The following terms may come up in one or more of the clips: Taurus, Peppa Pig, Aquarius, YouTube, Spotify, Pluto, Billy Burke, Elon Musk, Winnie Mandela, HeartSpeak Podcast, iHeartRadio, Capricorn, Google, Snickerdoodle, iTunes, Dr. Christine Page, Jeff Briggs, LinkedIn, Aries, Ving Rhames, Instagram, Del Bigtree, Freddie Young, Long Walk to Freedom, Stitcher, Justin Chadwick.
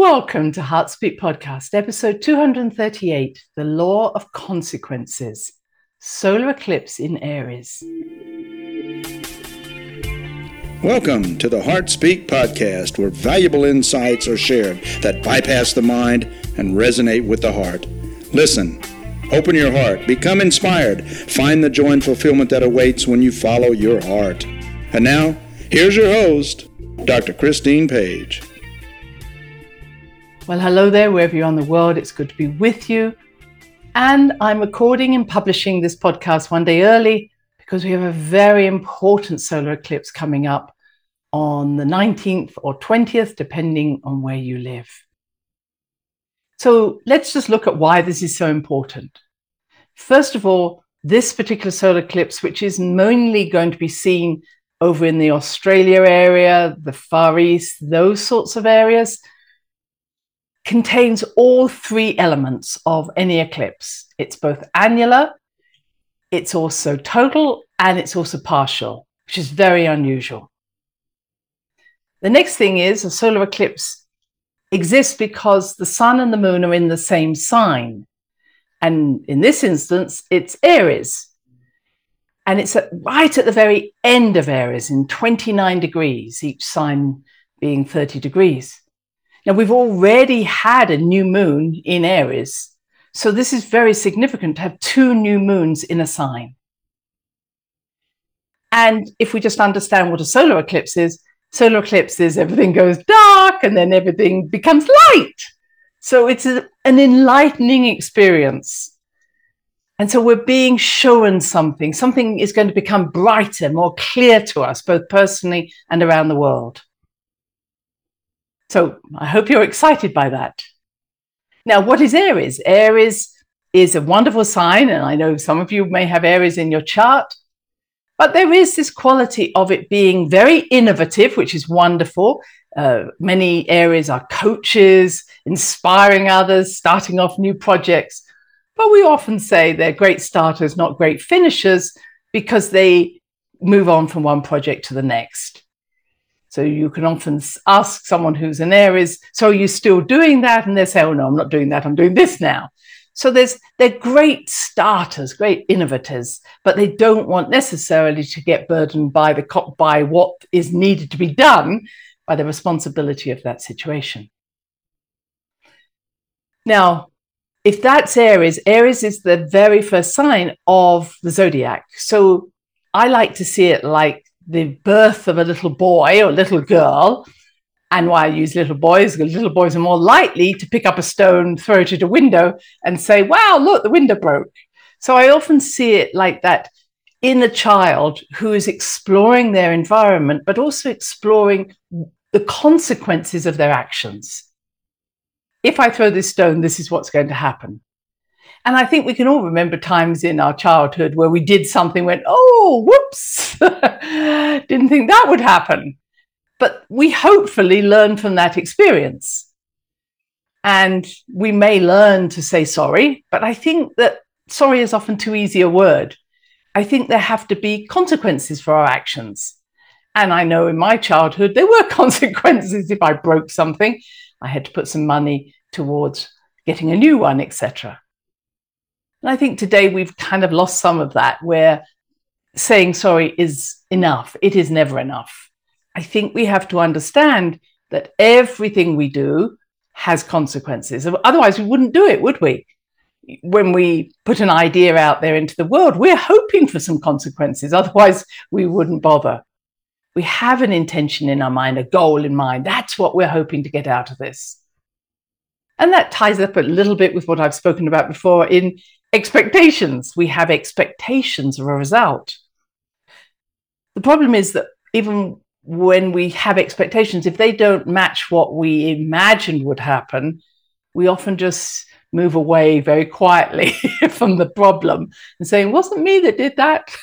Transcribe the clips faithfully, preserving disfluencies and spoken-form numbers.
Welcome to HeartSpeak Podcast, episode two hundred thirty-eight, The Law of Consequences, Solar Eclipse in Aries. Welcome to the HeartSpeak Podcast, where valuable insights are shared that bypass the mind and resonate with the heart. Listen, open your heart, become inspired, find the joy and fulfillment that awaits when you follow your heart. And now, here's your host, Doctor Christine Page. Well, hello there, wherever you are in the world. It's good to be with you. And I'm recording and publishing this podcast one day early because we have a very important solar eclipse coming up on the nineteenth or twentieth, depending on where you live. So let's just look at why this is so important. First of all, this particular solar eclipse, which is mainly going to be seen over in the Australia area, the Far East, those sorts of areas, contains all three elements of any eclipse. It's both annular, it's also total, and it's also partial, which is very unusual. The next thing is a solar eclipse exists because the sun and the moon are in the same sign. And in this instance, it's Aries. And it's at, right at the very end of Aries in twenty-nine degrees, each sign being thirty degrees. Now, we've already had a new moon in Aries, so this is very significant to have two new moons in a sign. And if we just understand what a solar eclipse is, solar eclipse is everything goes dark and then everything becomes light. So it's a, an enlightening experience. And so we're being shown something. Something is going to become brighter, more clear to us, both personally and around the world. So I hope you're excited by that. Now, what is Aries? Aries is a wonderful sign, and I know some of you may have Aries in your chart, but there is this quality of it being very innovative, which is wonderful. Uh, many Aries are coaches, inspiring others, starting off new projects, but we often say they're great starters, not great finishers, because they move on from one project to the next. So you can often ask someone who's an Aries, so are you still doing that? And they say, oh, no, I'm not doing that. I'm doing this now. So there's they're great starters, great innovators, but they don't want necessarily to get burdened by the by what is needed to be done by the responsibility of that situation. Now, if that's Aries, Aries is the very first sign of the zodiac. So I like to see it like the birth of a little boy or little girl. And why I use little boys, because little boys are more likely to pick up a stone, throw it at a window and say, wow, look, the window broke. So I often see it like that inner child who is exploring their environment, but also exploring the consequences of their actions. If I throw this stone, this is what's going to happen. And I think we can all remember times in our childhood where we did something, went, oh, whoops, didn't think that would happen. But we hopefully learn from that experience. And we may learn to say sorry, but I think that sorry is often too easy a word. I think there have to be consequences for our actions. And I know in my childhood, there were consequences. If I broke something, I had to put some money towards getting a new one, et cetera. And I think today we've kind of lost some of that, where saying sorry is enough. It is never enough. I think we have to understand that everything we do has consequences. Otherwise, we wouldn't do it, would we? When we put an idea out there into the world, we're hoping for some consequences. Otherwise, we wouldn't bother. We have an intention in our mind, a goal in mind. That's what we're hoping to get out of this. And that ties up a little bit with what I've spoken about before in expectations. We have expectations of a result. The problem is that even when we have expectations, if they don't match what we imagined would happen, we often just move away very quietly from the problem and say, it wasn't me that did that.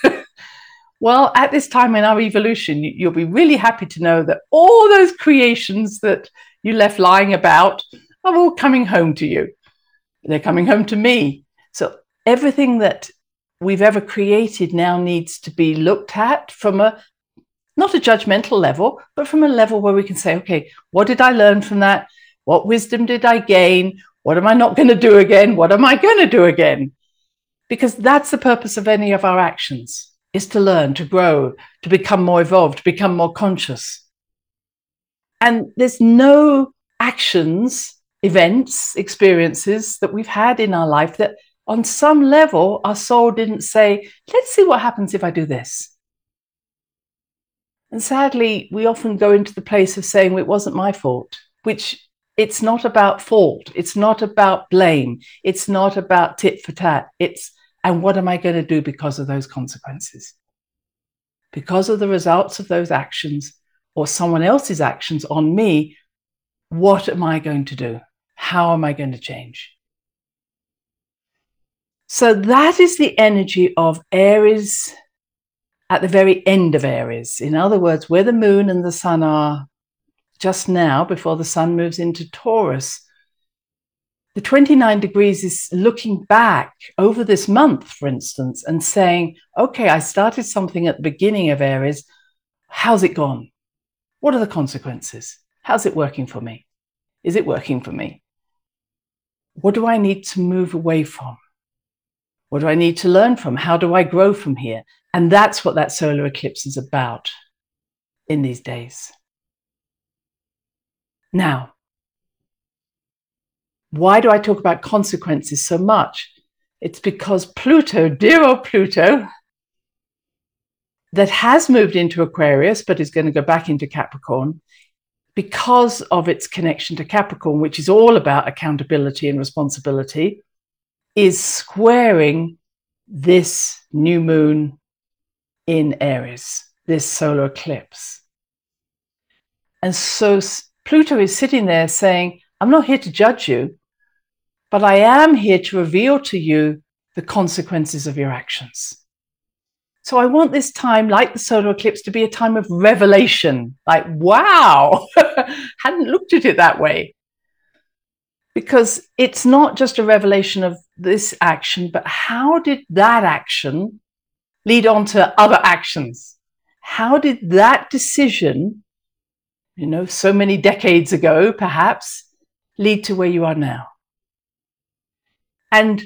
Well, at this time in our evolution, you'll be really happy to know that all those creations that you left lying about are all coming home to you. They're coming home to me. So everything that we've ever created now needs to be looked at from a, not a judgmental level, but from a level where we can say, okay, what did I learn from that? What wisdom did I gain? What am I not going to do again? What am I going to do again? Because that's the purpose of any of our actions, is to learn, to grow, to become more evolved, to become more conscious. And there's no actions, events, experiences that we've had in our life that on some level our soul didn't say, let's see what happens if I do this. And sadly, we often go into the place of saying, well, it wasn't my fault, which it's not about fault. It's not about blame. It's not about tit for tat. It's, and what am I going to do because of those consequences? Because of the results of those actions or someone else's actions on me, what am I going to do? How am I going to change? So that is the energy of Aries at the very end of Aries. In other words, where the moon and the sun are just now before the sun moves into Taurus, the twenty-nine degrees is looking back over this month, for instance, and saying, okay, I started something at the beginning of Aries. How's it gone? What are the consequences? How's it working for me? Is it working for me? What do I need to move away from? What do I need to learn from? How do I grow from here? And that's what that solar eclipse is about in these days. Now, why do I talk about consequences so much? It's because Pluto, dear old Pluto, that has moved into Aquarius, but is going to go back into Capricorn because of its connection to Capricorn, which is all about accountability and responsibility, is squaring this new moon in Aries, this solar eclipse. And so Pluto is sitting there saying, I'm not here to judge you, but I am here to reveal to you the consequences of your actions. So I want this time, like the solar eclipse, to be a time of revelation. Like, wow, hadn't looked at it that way. Because it's not just a revelation of this action, but how did that action lead on to other actions? How did that decision, you know, so many decades ago, perhaps, lead to where you are now? And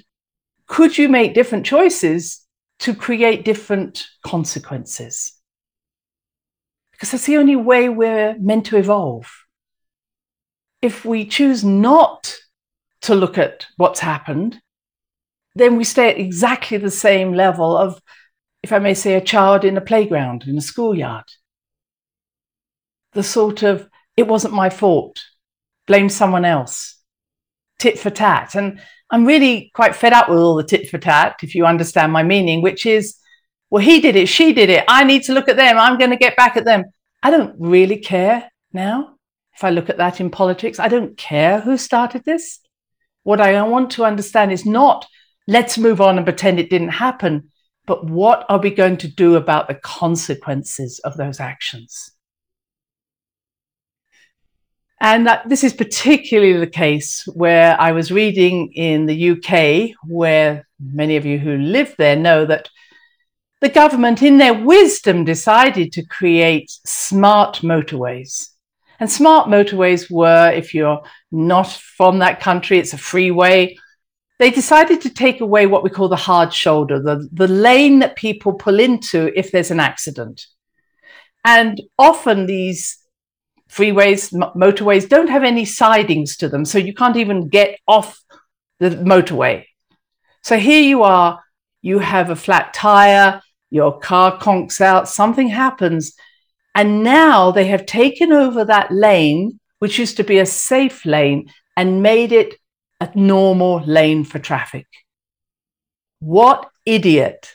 could you make different choices to create different consequences? Because that's the only way we're meant to evolve. If we choose not to look at what's happened, then we stay at exactly the same level of, if I may say, a child in a playground, in a schoolyard. The sort of, it wasn't my fault, blame someone else, tit for tat. And I'm really quite fed up with all the tit for tat, if you understand my meaning, which is, well, he did it, she did it, I need to look at them, I'm going to get back at them. I don't really care now. If I look at that in politics, I don't care who started this. What I want to understand is not, let's move on and pretend it didn't happen, but what are we going to do about the consequences of those actions? And that, this is particularly the case where I was reading in the U K, where many of you who live there know that the government, in their wisdom, decided to create smart motorways. And smart motorways were, if you're not from that country, it's a freeway. They decided to take away what we call the hard shoulder, the, the lane that people pull into if there's an accident. And often these freeways, m- motorways don't have any sidings to them, so you can't even get off the motorway. So here you are, you have a flat tire, your car conks out, something happens. And now they have taken over that lane, which used to be a safe lane, and made it a normal lane for traffic. What idiot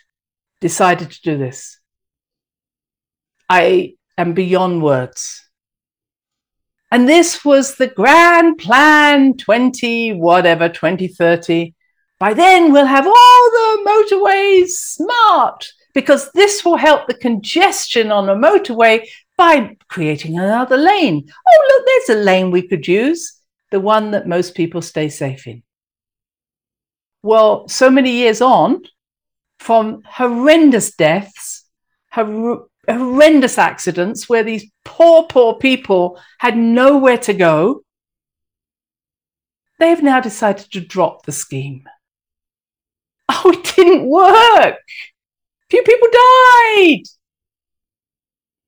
decided to do this? I am beyond words. And this was the grand plan, twenty, whatever, twenty thirty. By then we'll have all the motorways smart, because this will help the congestion on a motorway by creating another lane. Oh, look, there's a lane we could use, the one that most people stay safe in. Well, so many years on, from horrendous deaths, hor- horrendous accidents where these poor, poor people had nowhere to go, They have now decided to drop the scheme. Oh, it didn't work. A few people died.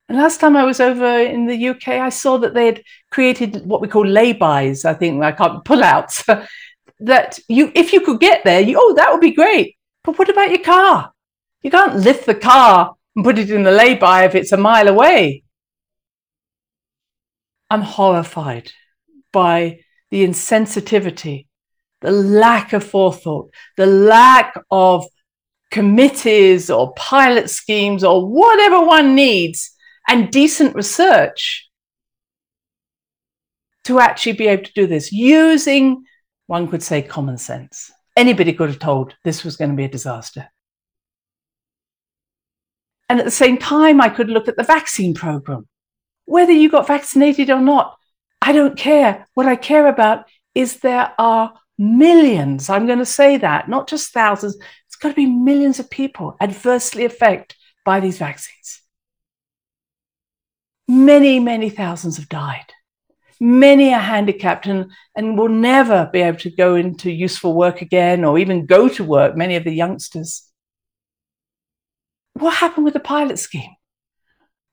And last time I was over in the U K, I saw that they had created what we call lay-bys. I think I can't pull out that you, if you could get there, you, oh, that would be great. But what about your car? You can't lift the car and put it in the lay-by if it's a mile away. I'm horrified by the insensitivity, the lack of forethought, the lack of committees or pilot schemes or whatever one needs and decent research to actually be able to do this using, one could say, common sense. Anybody could have told this was going to be a disaster. And at the same time, I could look at the vaccine program. Whether you got vaccinated or not, I don't care. What I care about is there are millions, I'm going to say that, not just thousands, it's got to be millions of people adversely affected by these vaccines. Many, many thousands have died. Many are handicapped and, and will never be able to go into useful work again or even go to work, many of the youngsters. What happened with the pilot scheme?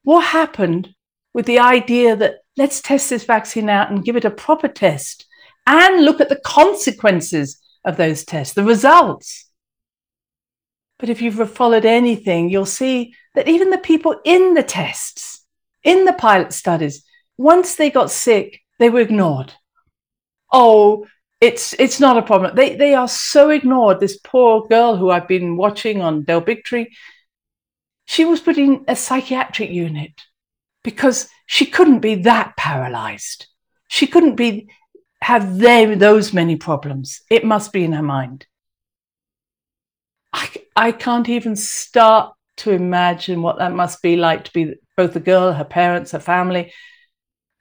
What happened with the idea that let's test this vaccine out and give it a proper test and look at the consequences of those tests, the results? But if you've followed anything, you'll see that even the people in the tests, in the pilot studies, once they got sick, they were ignored. Oh, it's it's not a problem. They, they are so ignored. This poor girl who I've been watching on Del Bigtree, she was put in a psychiatric unit because she couldn't be that paralyzed. She couldn't be have them, those many problems. It must be in her mind. I, I can't even start to imagine what that must be like to be both the girl, her parents, her family.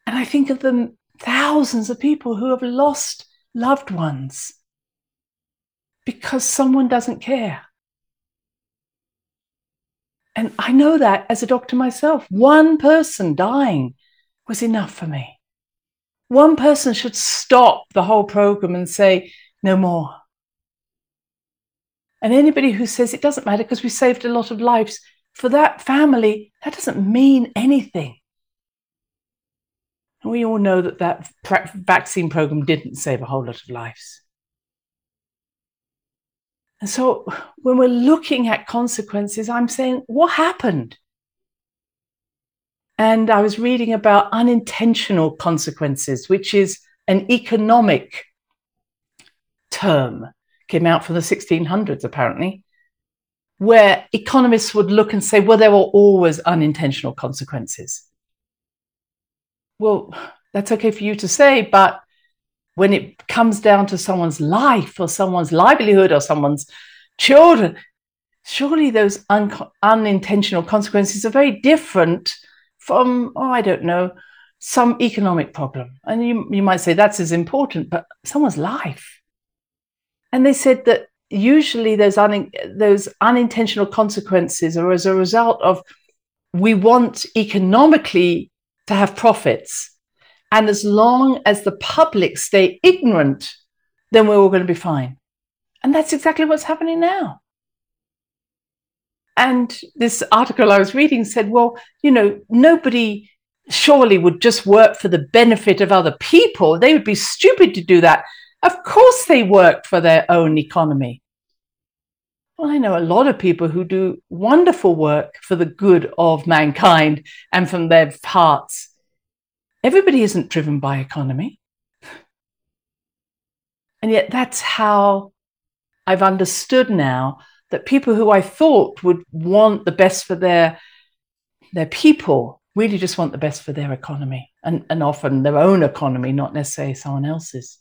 And I think of the thousands of people who have lost loved ones because someone doesn't care. And I know that as a doctor myself, one person dying was enough for me. One person should stop the whole program and say, no more. And anybody who says it doesn't matter because we saved a lot of lives, for that family, that doesn't mean anything. And we all know that that vaccine program didn't save a whole lot of lives. And so when we're looking at consequences, I'm saying, what happened? And I was reading about unintentional consequences, which is an economic term, came out from the sixteen hundreds, apparently, where economists would look and say, well, there were always unintentional consequences. Well, that's okay for you to say, but when it comes down to someone's life or someone's livelihood or someone's children, surely those un- unintentional consequences are very different from, oh, I don't know, some economic problem. And you, you might say that's as important, but someone's life. And they said that usually those, un- those unintentional consequences are as a result of we want economically to have profits. And as long as the public stay ignorant, then we're all going to be fine. And that's exactly what's happening now. And this article I was reading said, well, you know, nobody surely would just work for the benefit of other people. They would be stupid to do that. Of course they work for their own economy. Well, I know a lot of people who do wonderful work for the good of mankind and from their hearts. Everybody isn't driven by economy. And yet that's how I've understood now that people who I thought would want the best for their, their people really just want the best for their economy and, and often their own economy, not necessarily someone else's.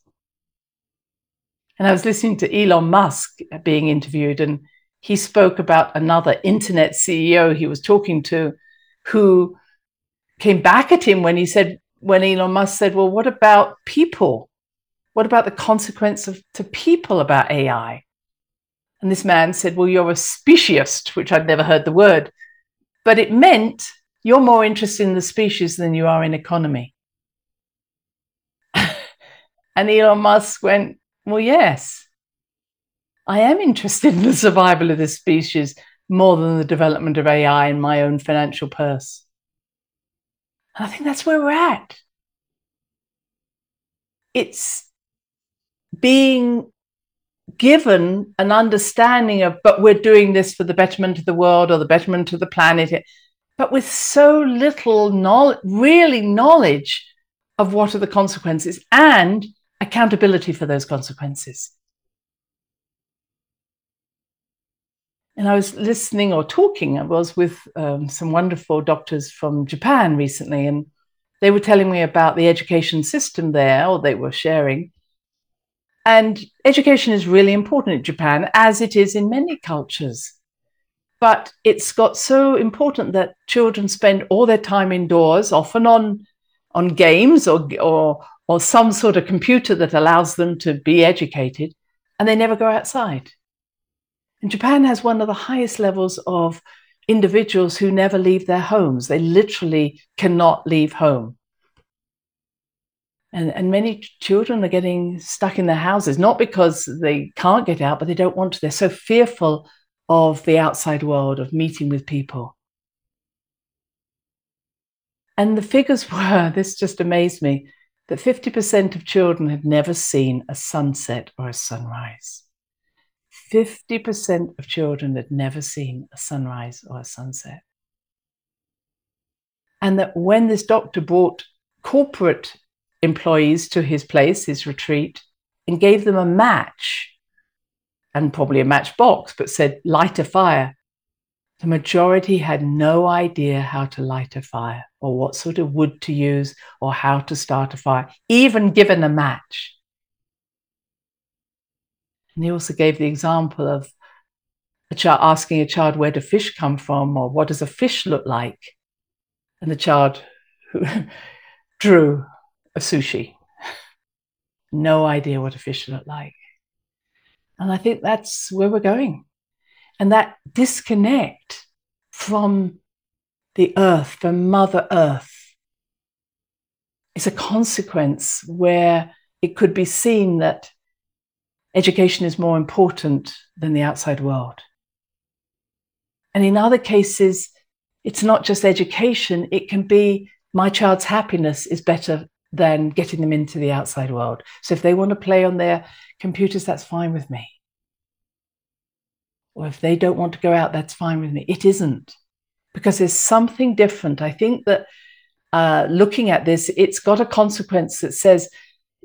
And I was listening to Elon Musk being interviewed, and he spoke about another internet C E O he was talking to who came back at him when he said, when Elon Musk said, well, what about people? What about the consequence of, to people about A I? And this man said, well, you're a speciesist, which I'd never heard the word, but it meant you're more interested in the species than you are in economy. And Elon Musk went, well, yes, I am interested in the survival of this species more than the development of A I in my own financial purse. And I think that's where we're at. It's being given an understanding of, but we're doing this for the betterment of the world or the betterment of the planet, but with so little knowledge, really knowledge of what are the consequences and accountability for those consequences. And I was listening or talking, I was with um, some wonderful doctors from Japan recently, and they were telling me about the education system there, or they were sharing. And education is really important in Japan, as it is in many cultures. But it's got so important that children spend all their time indoors, often on, on games or, or, or some sort of computer that allows them to be educated, and they never go outside. And Japan has one of the highest levels of individuals who never leave their homes. They literally cannot leave home. And, and many children are getting stuck in their houses, not because they can't get out, but they don't want to. They're so fearful of the outside world, of meeting with people. And the figures were, this just amazed me, that fifty percent of children had never seen a sunset or a sunrise. fifty percent of children had never seen a sunrise or a sunset. And that when this doctor brought corporate employees to his place, his retreat, and gave them a match, and probably a matchbox, but said, light a fire, the majority had no idea how to light a fire or what sort of wood to use or how to start a fire, even given a match. And he also gave the example of a child asking a child, where do fish come from, or what does a fish look like? And the child who drew a sushi. No idea what a fish looked like. And I think that's where we're going. And that disconnect from the earth, from Mother Earth, is a consequence where it could be seen that education is more important than the outside world. And in other cases, it's not just education. It can be my child's happiness is better than getting them into the outside world. So if they want to play on their computers, that's fine with me. Or if they don't want to go out, that's fine with me. It isn't, because there's something different. I think that uh, looking at this, it's got a consequence that says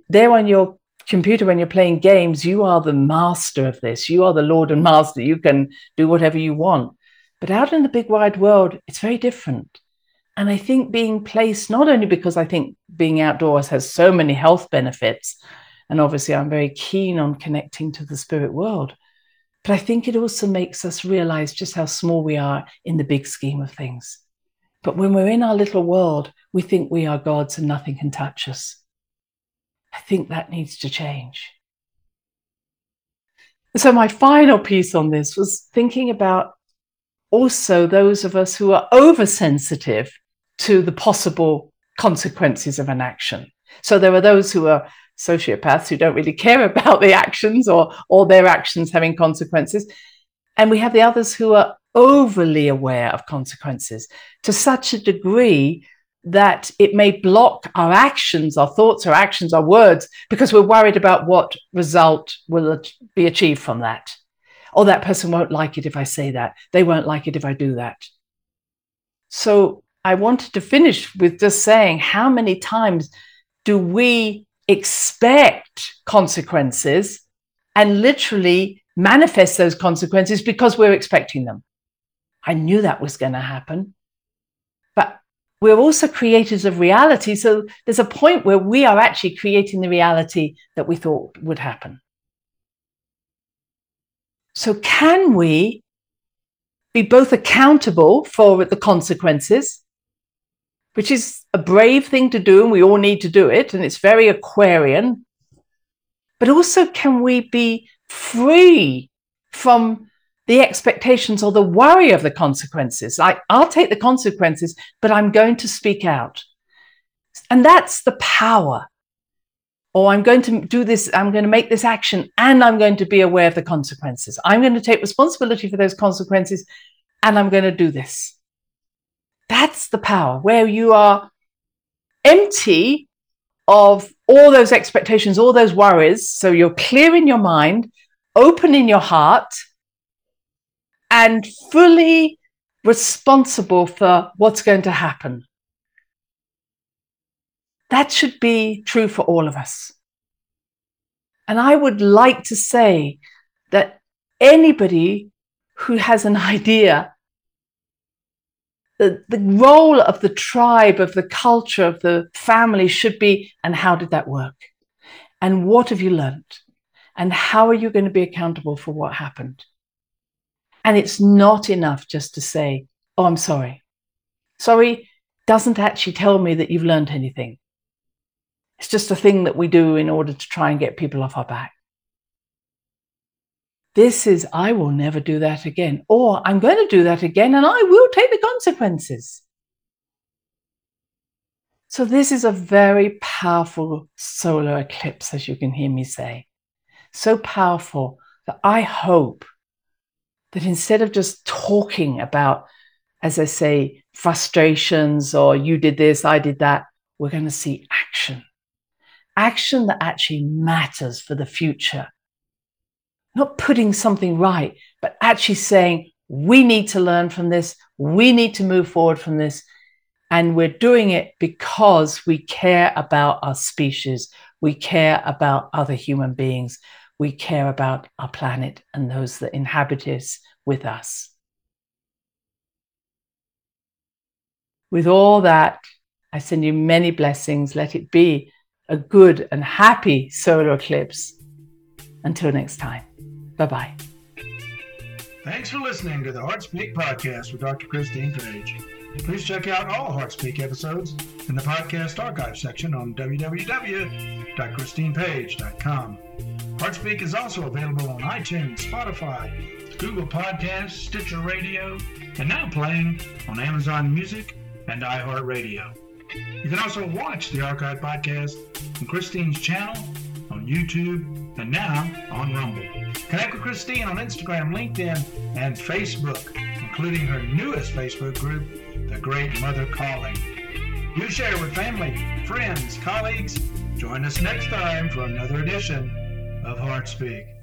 there on your computer when you're playing games, you are the master of this. You are the Lord and Master. You can do whatever you want. But out in the big wide world, it's very different. And I think being placed, not only because I think being outdoors has so many health benefits, and obviously I'm very keen on connecting to the spirit world, but I think it also makes us realize just how small we are in the big scheme of things. But when we're in our little world, we think we are gods and nothing can touch us. I think that needs to change. So my final piece on this was thinking about also those of us who are oversensitive to the possible consequences of an action. So there are those who are sociopaths who don't really care about the actions or, or their actions having consequences. And we have the others who are overly aware of consequences to such a degree that it may block our actions, our thoughts, our actions, our words, because we're worried about what result will be achieved from that. Oh, that person won't like it if I say that. They won't like it if I do that. So I wanted to finish with just saying, how many times do we expect consequences and literally manifest those consequences because we're expecting them? I knew that was going to happen. But we're also creators of reality. So there's a point where we are actually creating the reality that we thought would happen. So can we be both accountable for the consequences, which is a brave thing to do, and we all need to do it, and it's very Aquarian, but also can we be free from the expectations or the worry of the consequences? Like, I'll take the consequences, but I'm going to speak out. And that's the power. or I'm going to do this, I'm going to make this action, and I'm going to be aware of the consequences. I'm going to take responsibility for those consequences, and I'm going to do this. That's the power, where you are empty of all those expectations, all those worries. So you're clear in your mind, open in your heart, and fully responsible for what's going to happen. That should be true for all of us. And I would like to say that anybody who has an idea that the role of the tribe, of the culture, of the family should be, and how did that work? And what have you learned? And how are you going to be accountable for what happened? And it's not enough just to say, oh, I'm sorry. Sorry doesn't actually tell me that you've learned anything. It's just a thing that we do in order to try and get people off our back. This is, I will never do that again, or I'm going to do that again and I will take the consequences. So this is a very powerful solar eclipse, as you can hear me say. So powerful that I hope that instead of just talking about, as I say, frustrations or you did this, I did that, we're going to see action. Action that actually matters for the future. Not putting something right, but actually saying, we need to learn from this. We need to move forward from this. And we're doing it because we care about our species. We care about other human beings. We care about our planet and those that inhabit it with us. With all that, I send you many blessings. Let it be a good and happy solar eclipse. Until next time, bye-bye. Thanks for listening to the HeartSpeak Podcast with Doctor Christine Page. Please check out all HeartSpeak episodes in the podcast archive section on w w w dot christine page dot com. HeartSpeak is also available on iTunes, Spotify, Google Podcasts, Stitcher Radio, and now playing on Amazon Music and iHeartRadio. You can also watch the archive podcast on Christine's channel, on YouTube, and now on Rumble. Connect with Christine on Instagram, LinkedIn, and Facebook, including her newest Facebook group, The Great Mother Calling. You share with family, friends, colleagues. Join us next time for another edition of HeartSpeak.